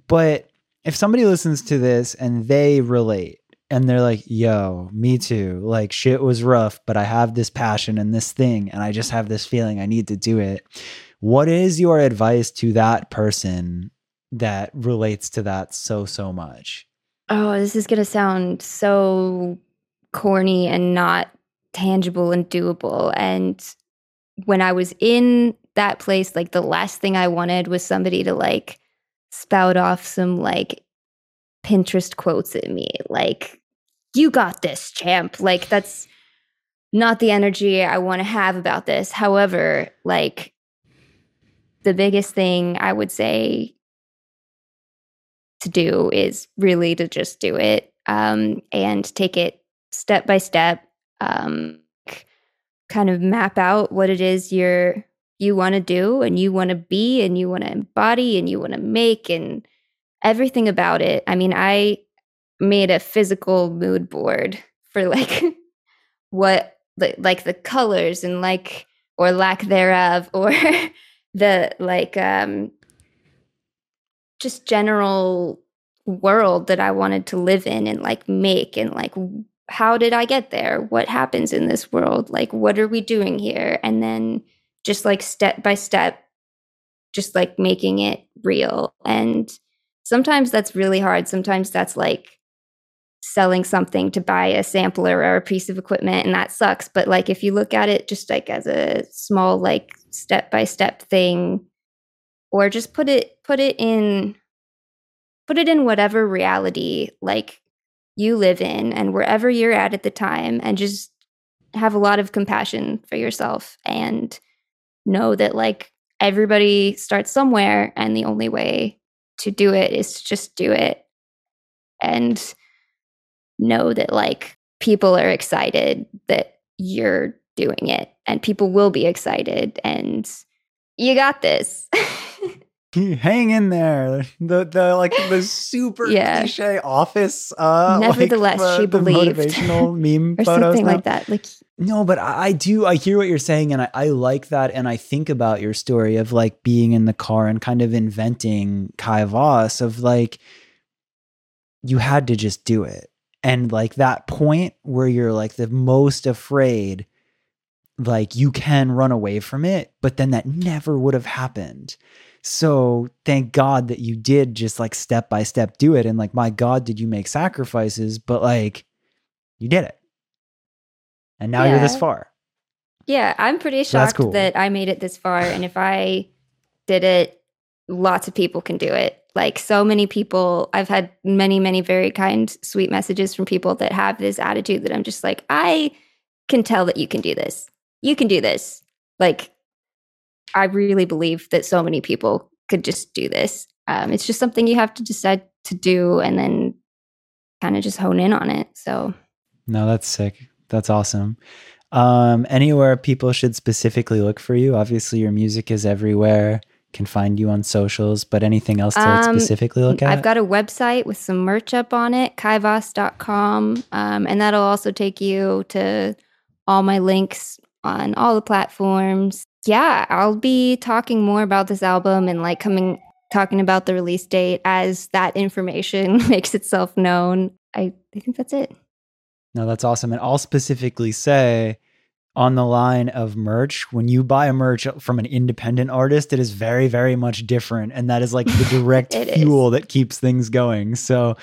but if somebody listens to this and they relate and they're like, yo, me too, like, shit was rough, but I have this passion and this thing, and I just have this feeling I need to do it. What is your advice to that person that relates to that so, so much? Oh, this is going to sound so corny and not tangible and doable. And when I was in that place, like, the last thing I wanted was somebody to like spout off some like Pinterest quotes at me, like, you got this, champ. Like, that's not the energy I want to have about this. However, like, the biggest thing I would say to do is really to just do it um, and take it step by step. Um, kind of map out what it is you're you want to do and you want to be and you want to embody and you want to make and everything about it. I mean, I made a physical mood board for like what like the colors and like or lack thereof or the like um just general world that I wanted to live in and like make and like, how did I get there? What happens in this world? Like, what are we doing here? And then just like step by step, just like making it real. And sometimes that's really hard. Sometimes that's like selling something to buy a sampler or a piece of equipment, and that sucks. But like, if you look at it just like as a small, like step by step thing, or just put it, put it in put it in whatever reality like you live in and wherever you're at at the time, and just have a lot of compassion for yourself and know that like everybody starts somewhere, and the only way to do it is to just do it, and know that like people are excited that you're doing it, and people will be excited, and you got this. Hang in there. The the like the super yeah. cliche office. Uh, Nevertheless, like the, she the believed motivational meme or photos something now. Like that. Like no, but I, I do. I hear what you're saying, and I, I like that. And I think about your story of like being in the car and kind of inventing Kai Voss of like you had to just do it, and like that point where you're like the most afraid. Like you can run away from it, but then that never would have happened. So thank God that you did just like step by step do it. And like, my God, did you make sacrifices, but like you did it. And now yeah. you're this far. Yeah. I'm pretty shocked so that's cool. that I made it this far. And if I did it, lots of people can do it. Like so many people, I've had many, many very kind, sweet messages from people that have this attitude that I'm just like, I can tell that you can do this. You can do this. Like, I really believe that so many people could just do this. Um, it's just something you have to decide to do and then kind of just hone in on it. So, no, that's sick. That's awesome. Um, anywhere people should specifically look for you. Obviously, your music is everywhere. Can find you on socials, but anything else to um, specifically look at? I've got a website with some merch up on it, kai voss dot com. Um, and that'll also take you to all my links on all the platforms. Yeah, I'll be talking more about this album and like coming talking about the release date as that information makes itself known. I, I think that's it. No, that's awesome. And I'll specifically say on the line of merch, when you buy a merch from an independent artist, it is very, very much different. And that is like the direct fuel is. That keeps things going. So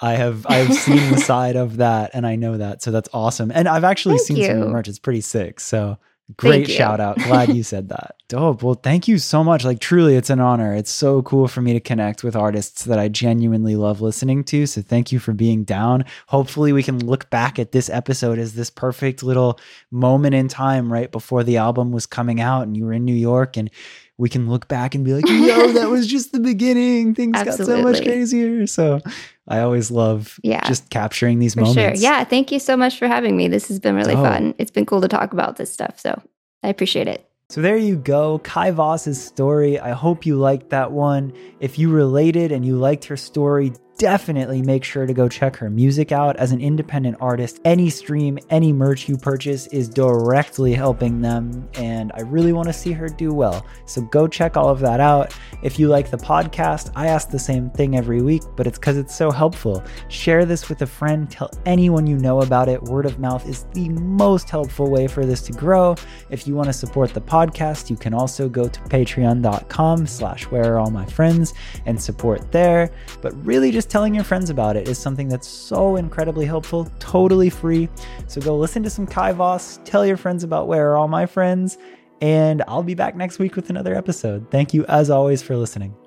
I have I've seen the side of that and I know that. So that's awesome. And I've actually thank seen you. Some of the merch. It's pretty sick. So great shout out. Glad you said that. Dope. Well, thank you so much. Like truly, it's an honor. It's so cool for me to connect with artists that I genuinely love listening to. So thank you for being down. Hopefully we can look back at this episode as this perfect little moment in time right before the album was coming out and you were in New York, and we can look back and be like, yo, that was just the beginning. Things absolutely. Got so much crazier. So I always love yeah. just capturing these for moments. Sure. Yeah. Thank you so much for having me. This has been really oh. fun. It's been cool to talk about this stuff. So I appreciate it. So there you go, Kai Voss's story. I hope you liked that one. If you related and you liked her story, definitely make sure to go check her music out. As an independent artist, any stream, any merch you purchase is directly helping them, and I really want to see her do well. So go check all of that out. If you like the podcast, I ask the same thing every week, but it's because it's so helpful. Share this with a friend. Tell anyone you know about it. Word of mouth is the most helpful way for this to grow. If you want to support the podcast, podcast you can also go to patreon.com slash where are all my friends and support there. But really, just telling your friends about it is something that's so incredibly helpful, totally free. So go listen to some Kai Voss, tell your friends about Where Are All My Friends, and I'll be back next week with another episode. Thank you as always for listening.